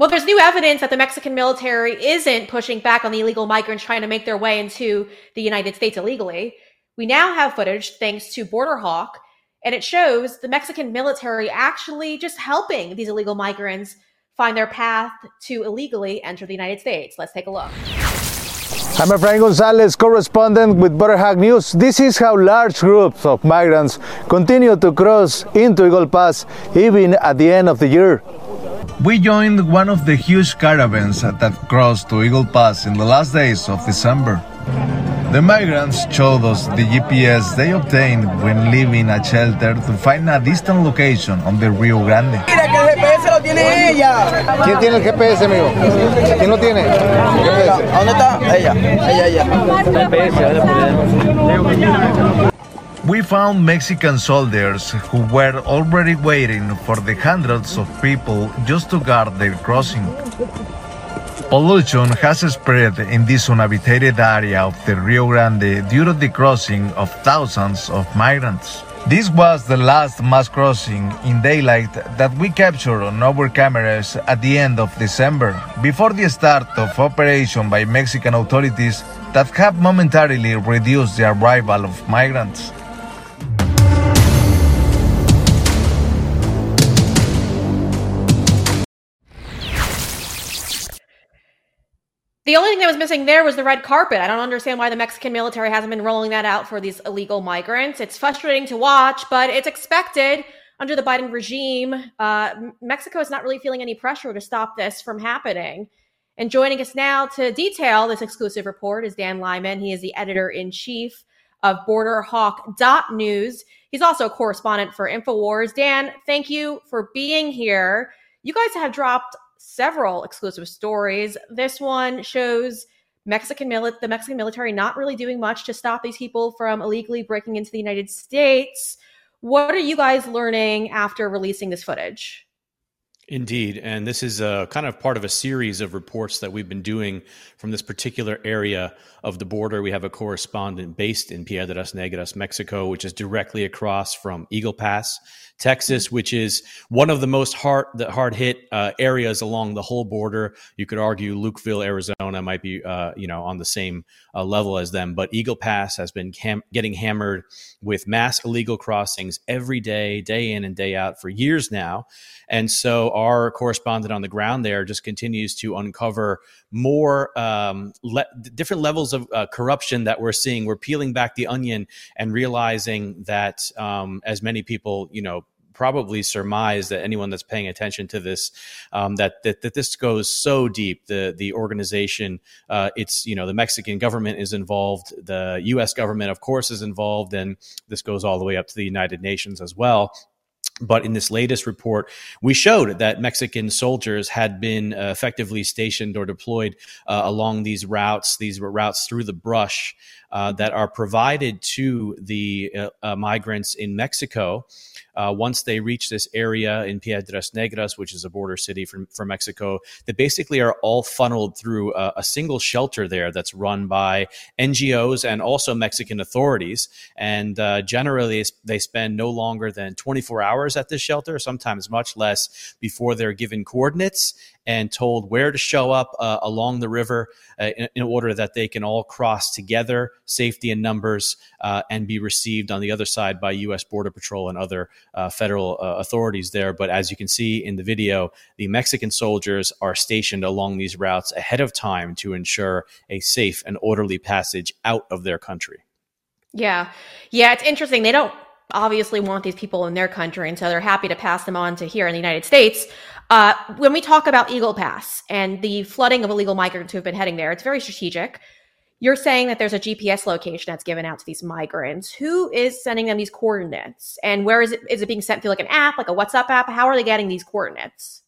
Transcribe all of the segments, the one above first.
Well, there's new evidence that the Mexican military isn't pushing back on the illegal migrants trying to make their way into the United States illegally. We now have footage thanks to Border Hawk, and it shows the Mexican military actually just helping these illegal migrants find their path to illegally enter the United States. Let's take a look. I'm Efraín González, correspondent with Border Hawk News. This is how large groups of migrants continue to cross into Eagle Pass, even at the end of the year. We joined one of the huge caravans that crossed to Eagle Pass in the last days of December. The migrants showed us the GPS they obtained when leaving a shelter to find a distant location on the Rio Grande. Mira que el GPS lo tiene ella. ¿Quién tiene el GPS, amigo? ¿Quién lo tiene? ¿A dónde está? Ella. We found Mexican soldiers who were already waiting for the hundreds of people just to guard their crossing. Pollution has spread in this uninhabited area of the Rio Grande due to the crossing of thousands of migrants. This was the last mass crossing in daylight that we captured on our cameras at the end of December, before the start of operation by Mexican authorities that have momentarily reduced the arrival of migrants. The only thing that was missing there was the red carpet. I don't understand why the Mexican military hasn't been rolling that out for these illegal migrants. It's frustrating to watch, but it's expected under the Biden regime. Mexico is not really feeling any pressure to stop this from happening. And joining us now to detail this exclusive report is Dan Lyman. He is the editor-in-chief of Borderhawk.news. He's also a correspondent for Infowars. Dan, thank you for being here. You guys have dropped several exclusive stories. This one shows the Mexican military not really doing much to stop these people from illegally breaking into the United States. What are you guys learning after releasing this footage? Indeed. And this is a kind of part of a series of reports that we've been doing from this particular area of the border. We have a correspondent based in Piedras Negras, Mexico, which is directly across from Eagle Pass, Texas, which is one of the most hard hit areas along the whole border. You could argue Lukeville, Arizona might be, on the same level as them. But Eagle Pass has been getting hammered with mass illegal crossings every day, day in and day out for years now. And so our correspondent on the ground there just continues to uncover more different levels of corruption that we're seeing. We're peeling back the onion and realizing that as many people, probably surmise that anyone that's paying attention to this, that this goes so deep. The organization, it's, the Mexican government is involved. The U.S. government, of course, is involved. And this goes all the way up to the United Nations as well. But in this latest report, we showed that Mexican soldiers had been effectively stationed or deployed along these routes through the brush that are provided to the migrants in Mexico. Once they reach this area in Piedras Negras, which is a border city for Mexico, they basically are all funneled through a single shelter there that's run by NGOs and also Mexican authorities. And generally, they spend no longer than 24 hours at this shelter, sometimes much less, before they're given coordinates and told where to show up along the river in order that they can all cross together, safety in numbers, and be received on the other side by U.S. Border Patrol and other federal authorities there. But as you can see in the video, the Mexican soldiers are stationed along these routes ahead of time to ensure a safe and orderly passage out of their country. Yeah, it's interesting. They don't obviously want these people in their country, and so they're happy to pass them on to here in the United States. When we talk about Eagle Pass and the flooding of illegal migrants who have been heading there, it's very strategic. You're saying that there's a GPS location that's given out to these migrants. Who is sending them these coordinates? And where is it? Is it being sent through like an app, like a WhatsApp app? How are they getting these coordinates?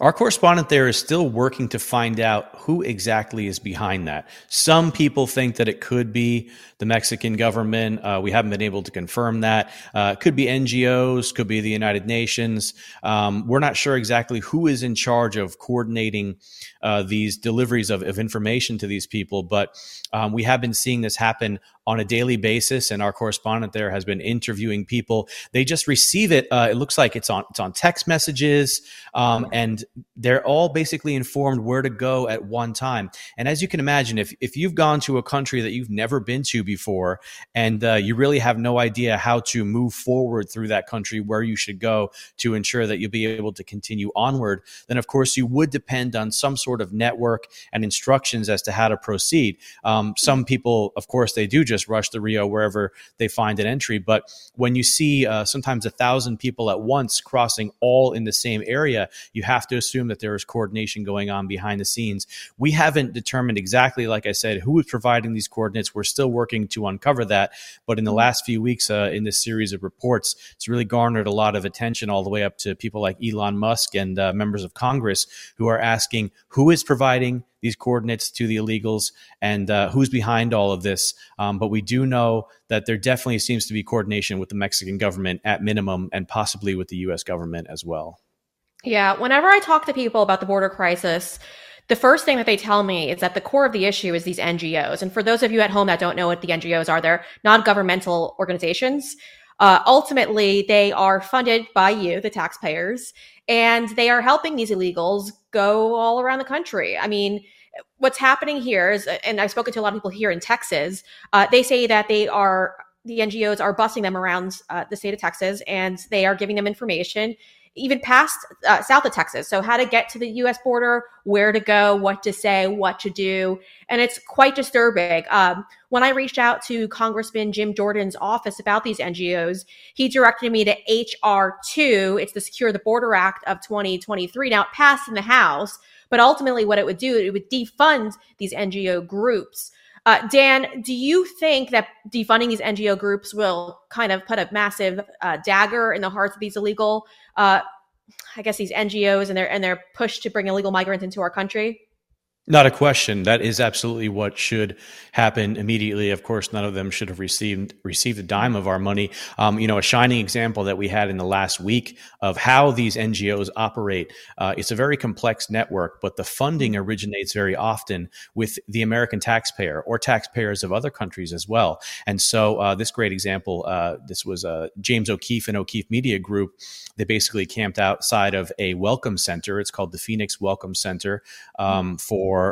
Our correspondent there is still working to find out who exactly is behind that. Some people think that it could be the Mexican government. We haven't been able to confirm that. It could be NGOs, could be the United Nations. We're not sure exactly who is in charge of coordinating these deliveries of information to these people, but we have been seeing this happen on a daily basis, and our correspondent there has been interviewing people. They just receive it. It looks like it's on text messages, and they're all basically informed where to go at one time. And as you can imagine, if you've gone to a country that you've never been to before, and you really have no idea how to move forward through that country, where you should go to ensure that you'll be able to continue onward, then of course you would depend on some sort of network and instructions as to how to proceed. Some people, of course, they do just rush the Rio wherever they find an entry. But when you see sometimes 1,000 people at once crossing all in the same area, you have to assume that there is coordination going on behind the scenes. We haven't determined exactly, like I said, who is providing these coordinates. We're still working to uncover that. But in the last few weeks, in this series of reports, it's really garnered a lot of attention, all the way up to people like Elon Musk and members of Congress who are asking who is providing these coordinates to the illegals and who's behind all of this. But we do know that there definitely seems to be coordination with the Mexican government at minimum, and possibly with the U.S. government as well. Yeah. Whenever I talk to people about the border crisis, the first thing that they tell me is that the core of the issue is these NGOs. And for those of you at home that don't know what the NGOs are, they're non-governmental organizations. Ultimately, they are funded by you, the taxpayers, and they are helping these illegals go all around the country. I mean, what's happening here is, and I've spoken to a lot of people here in Texas, they say that the NGOs are busing them around the state of Texas, and they are giving them information even past south of Texas. So how to get to the U.S. border, where to go, what to say, what to do. And it's quite disturbing. When I reached out to Congressman Jim Jordan's office about these NGOs, he directed me to HR2. It's the Secure the Border Act of 2023. Now, it passed in the House, but ultimately what it would do, it would defund these NGO groups. Dan, do you think that defunding these NGO groups will kind of put a massive dagger in the hearts of these illegal, I guess, these NGOs and their push to bring illegal migrants into our country? Not a question. That is absolutely what should happen immediately. Of course, none of them should have received a dime of our money. A shining example that we had in the last week of how these NGOs operate. It's a very complex network, but the funding originates very often with the American taxpayer or taxpayers of other countries as well. And so this great example, this was James O'Keefe and O'Keefe Media Group. They basically camped outside of a welcome center. It's called the Phoenix Welcome Center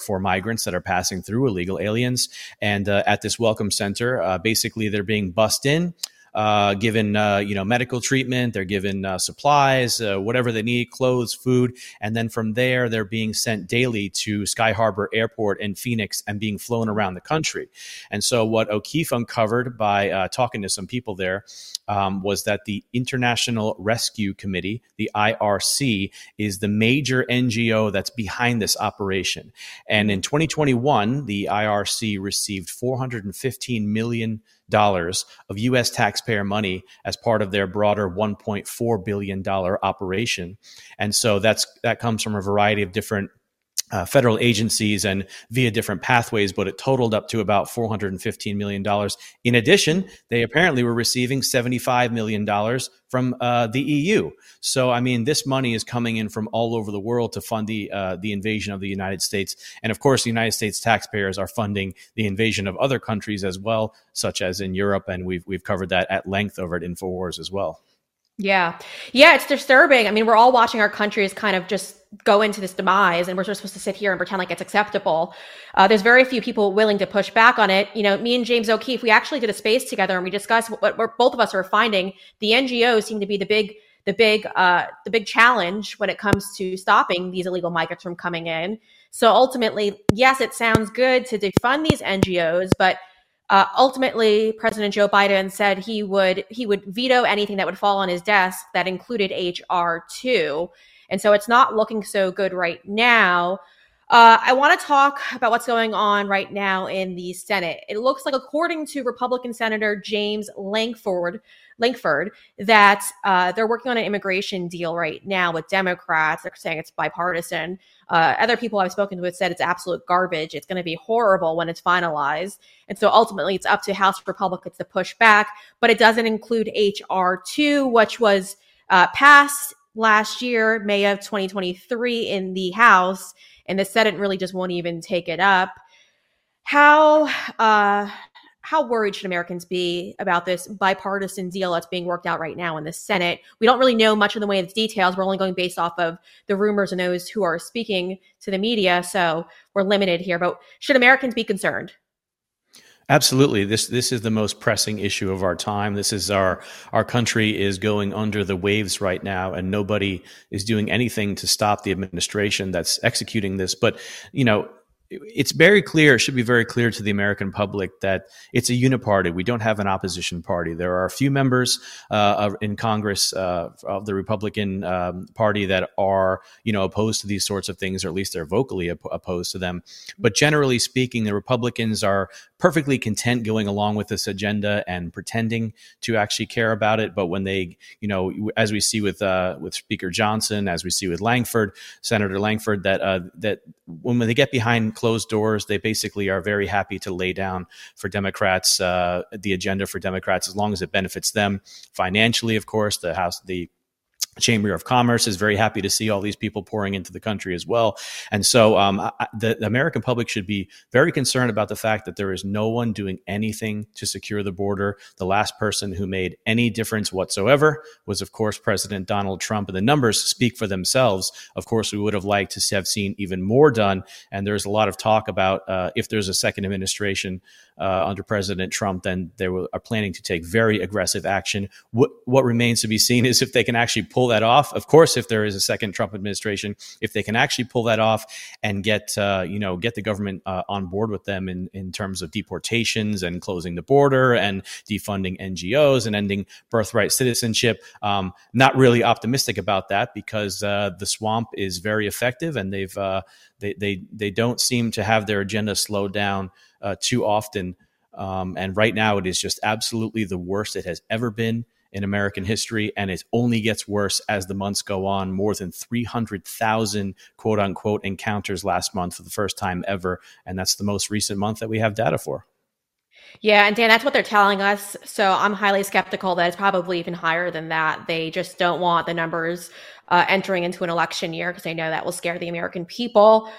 for migrants that are passing through, illegal aliens. And at this welcome center, basically they're being bussed in, given medical treatment, they're given supplies, whatever they need, clothes, food. And then from there, they're being sent daily to Sky Harbor Airport in Phoenix and being flown around the country. And so what O'Keefe uncovered by talking to some people there was that the International Rescue Committee, the IRC, is the major NGO that's behind this operation. And in 2021, the IRC received $415 million of U.S. taxpayer money as part of their broader $1.4 billion operation. And so that comes from a variety of different federal agencies and via different pathways, but it totaled up to about $415 million. In addition, they apparently were receiving $75 million from the EU. So, I mean, this money is coming in from all over the world to fund the invasion of the United States. And of course, the United States taxpayers are funding the invasion of other countries as well, such as in Europe. And we've covered that at length over at Infowars as well. Yeah, it's disturbing. I mean, we're all watching our countries kind of just go into this demise, and we're just supposed to sit here and pretend like it's acceptable. There's very few people willing to push back on it. You know, me and James O'Keefe, we actually did a space together, and we discussed what both of us are finding. The NGOs seem to be the big challenge when it comes to stopping these illegal migrants from coming in. So ultimately, yes, it sounds good to defund these NGOs, but ultimately, President Joe Biden said he would veto anything that would fall on his desk that included HR2. And so it's not looking so good right now. I want to talk about what's going on right now in the Senate. It looks like, according to Republican Senator James Lankford, that they're working on an immigration deal right now with Democrats. They're saying it's bipartisan. Other people I've spoken to said it's absolute garbage. It's going to be horrible when it's finalized. And so ultimately, it's up to House Republicans to push back. But it doesn't include H.R. 2, which was passed last year, May of 2023, in the House, and the Senate really just won't even take it up. How How worried should Americans be about this bipartisan deal that's being worked out right now in the Senate? We don't really know much in the way of the details. We're only going based off of the rumors and those who are speaking to the media. So we're limited here. But should Americans be concerned? Absolutely. This is the most pressing issue of our time. This is our country is going under the waves right now, and nobody is doing anything to stop the administration that's executing this. But, you know, it's very clear, it should be very clear to the American public that it's a uniparty. We don't have an opposition party. There are a few members in Congress of the Republican Party that are, you know, opposed to these sorts of things, or at least they're vocally opposed to them. But generally speaking, the Republicans are perfectly content going along with this agenda and pretending to actually care about it. But when they, you know, as we see with Speaker Johnson, as we see with Lankford, Senator Lankford, that when they get behind closed doors, they basically are very happy to lay down for Democrats, the agenda for Democrats, as long as it benefits them financially. Of course, the Chamber of Commerce is very happy to see all these people pouring into the country as well. And so the American public should be very concerned about the fact that there is no one doing anything to secure the border. The last person who made any difference whatsoever was, of course, President Donald Trump. And the numbers speak for themselves. Of course, we would have liked to have seen even more done. And there's a lot of talk about if there's a second administration under President Trump, then they are planning to take very aggressive action. What remains to be seen is if they can actually pull that off. Of course, if there is a second Trump administration, if they can actually pull that off and get the government on board with them in terms of deportations and closing the border and defunding NGOs and ending birthright citizenship. Not really optimistic about that, because the swamp is very effective, and they don't seem to have their agenda slowed down too often. And right now, it is just absolutely the worst it has ever been in American history, and it only gets worse as the months go on. More than 300,000 quote unquote encounters last month for the first time ever. And that's the most recent month that we have data for. Yeah. And Dan, that's what they're telling us. So I'm highly skeptical that it's probably even higher than that. They just don't want the numbers entering into an election year, because they know that will scare the American people.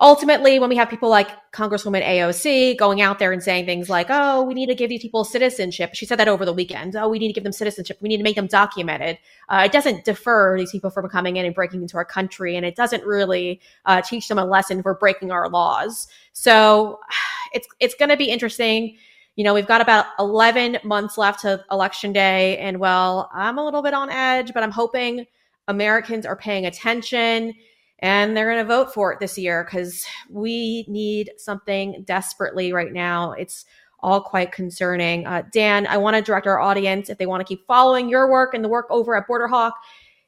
Ultimately, when we have people like Congresswoman AOC going out there and saying things like, oh, we need to give these people citizenship. She said that over the weekend. Oh, we need to give them citizenship. We need to make them documented. It doesn't defer these people from coming in and breaking into our country. And it doesn't really teach them a lesson for breaking our laws. So it's going to be interesting. You know, we've got about 11 months left to Election Day. And, well, I'm a little bit on edge, but I'm hoping Americans are paying attention. And they're going to vote for it this year, because we need something desperately right now. It's all quite concerning. Dan, I want to direct our audience, if they want to keep following your work and the work over at Border Hawk,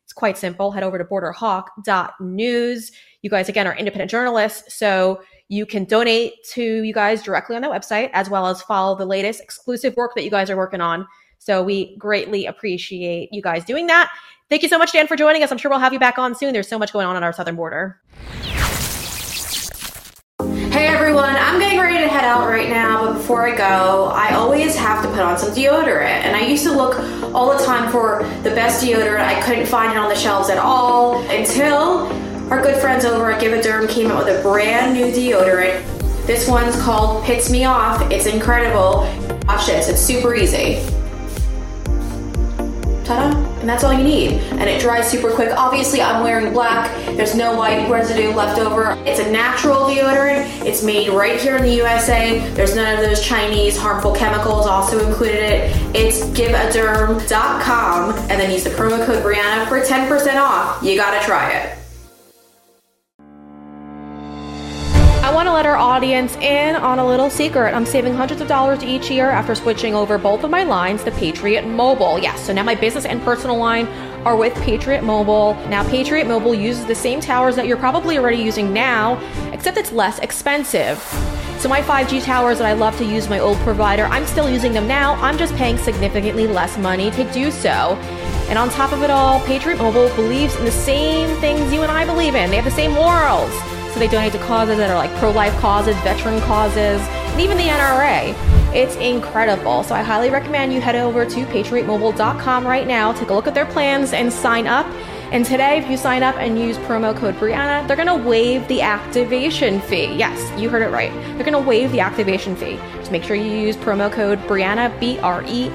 it's quite simple. Head over to Borderhawk.news. You guys, again, are independent journalists, so you can donate to you guys directly on that website, as well as follow the latest exclusive work that you guys are working on. So we greatly appreciate you guys doing that. Thank you so much, Dan, for joining us. I'm sure we'll have you back on soon. There's so much going on our southern border. Hey, everyone. I'm getting ready to head out right now, but before I go, I always have to put on some deodorant. And I used to look all the time for the best deodorant. I couldn't find it on the shelves at all until our good friends over at Give a Derm came out with a brand new deodorant. This one's called Pits Me Off. It's incredible. Watch this. It's super easy. Ta-da. And that's all you need. And it dries super quick. Obviously, I'm wearing black. There's no white residue left over. It's a natural deodorant. It's made right here in the USA. There's none of those Chinese harmful chemicals also included in it. It's giveaderm.com, and then use the promo code Brianna for 10% off. You gotta try it. I want to let our audience in on a little secret. I'm saving hundreds of dollars each year after switching over both of my lines to Patriot Mobile. Yes, so now my business and personal line are with Patriot Mobile. Now, Patriot Mobile uses the same towers that you're probably already using now, except it's less expensive. So my 5G towers that I love to use my old provider, I'm still using them now. I'm just paying significantly less money to do so. And on top of it all, Patriot Mobile believes in the same things you and I believe in. They have the same morals. So they donate to causes that are like pro-life causes, veteran causes, and even the NRA. It's incredible. So I highly recommend you head over to patriotmobile.com right now, take a look at their plans and sign up. And today, if you sign up and use promo code Brianna, they're going to waive the activation fee. Yes, you heard it right. They're going to waive the activation fee. Just make sure you use promo code Brianna, B-R-E-A-N-N-A.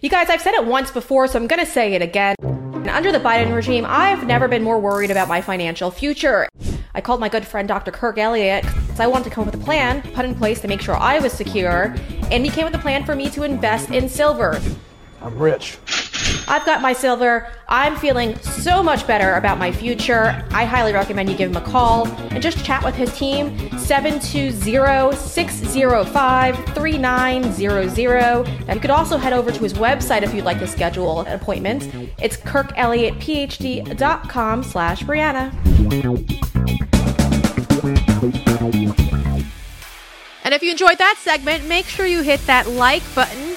You guys, I've said it once before, so I'm going to say it again. Under the Biden regime, I've never been more worried about my financial future. I called my good friend Dr. Kirk Elliott because I wanted to come up with a plan put in place to make sure I was secure, and he came with a plan for me to invest in silver. I'm rich. I've got my silver. I'm feeling so much better about my future. I highly recommend you give him a call and just chat with his team. 720-605-3900. And you could also head over to his website if you'd like to schedule an appointment. It's kirkelliottphd.com/Brianna. And if you enjoyed that segment, make sure you hit that like button.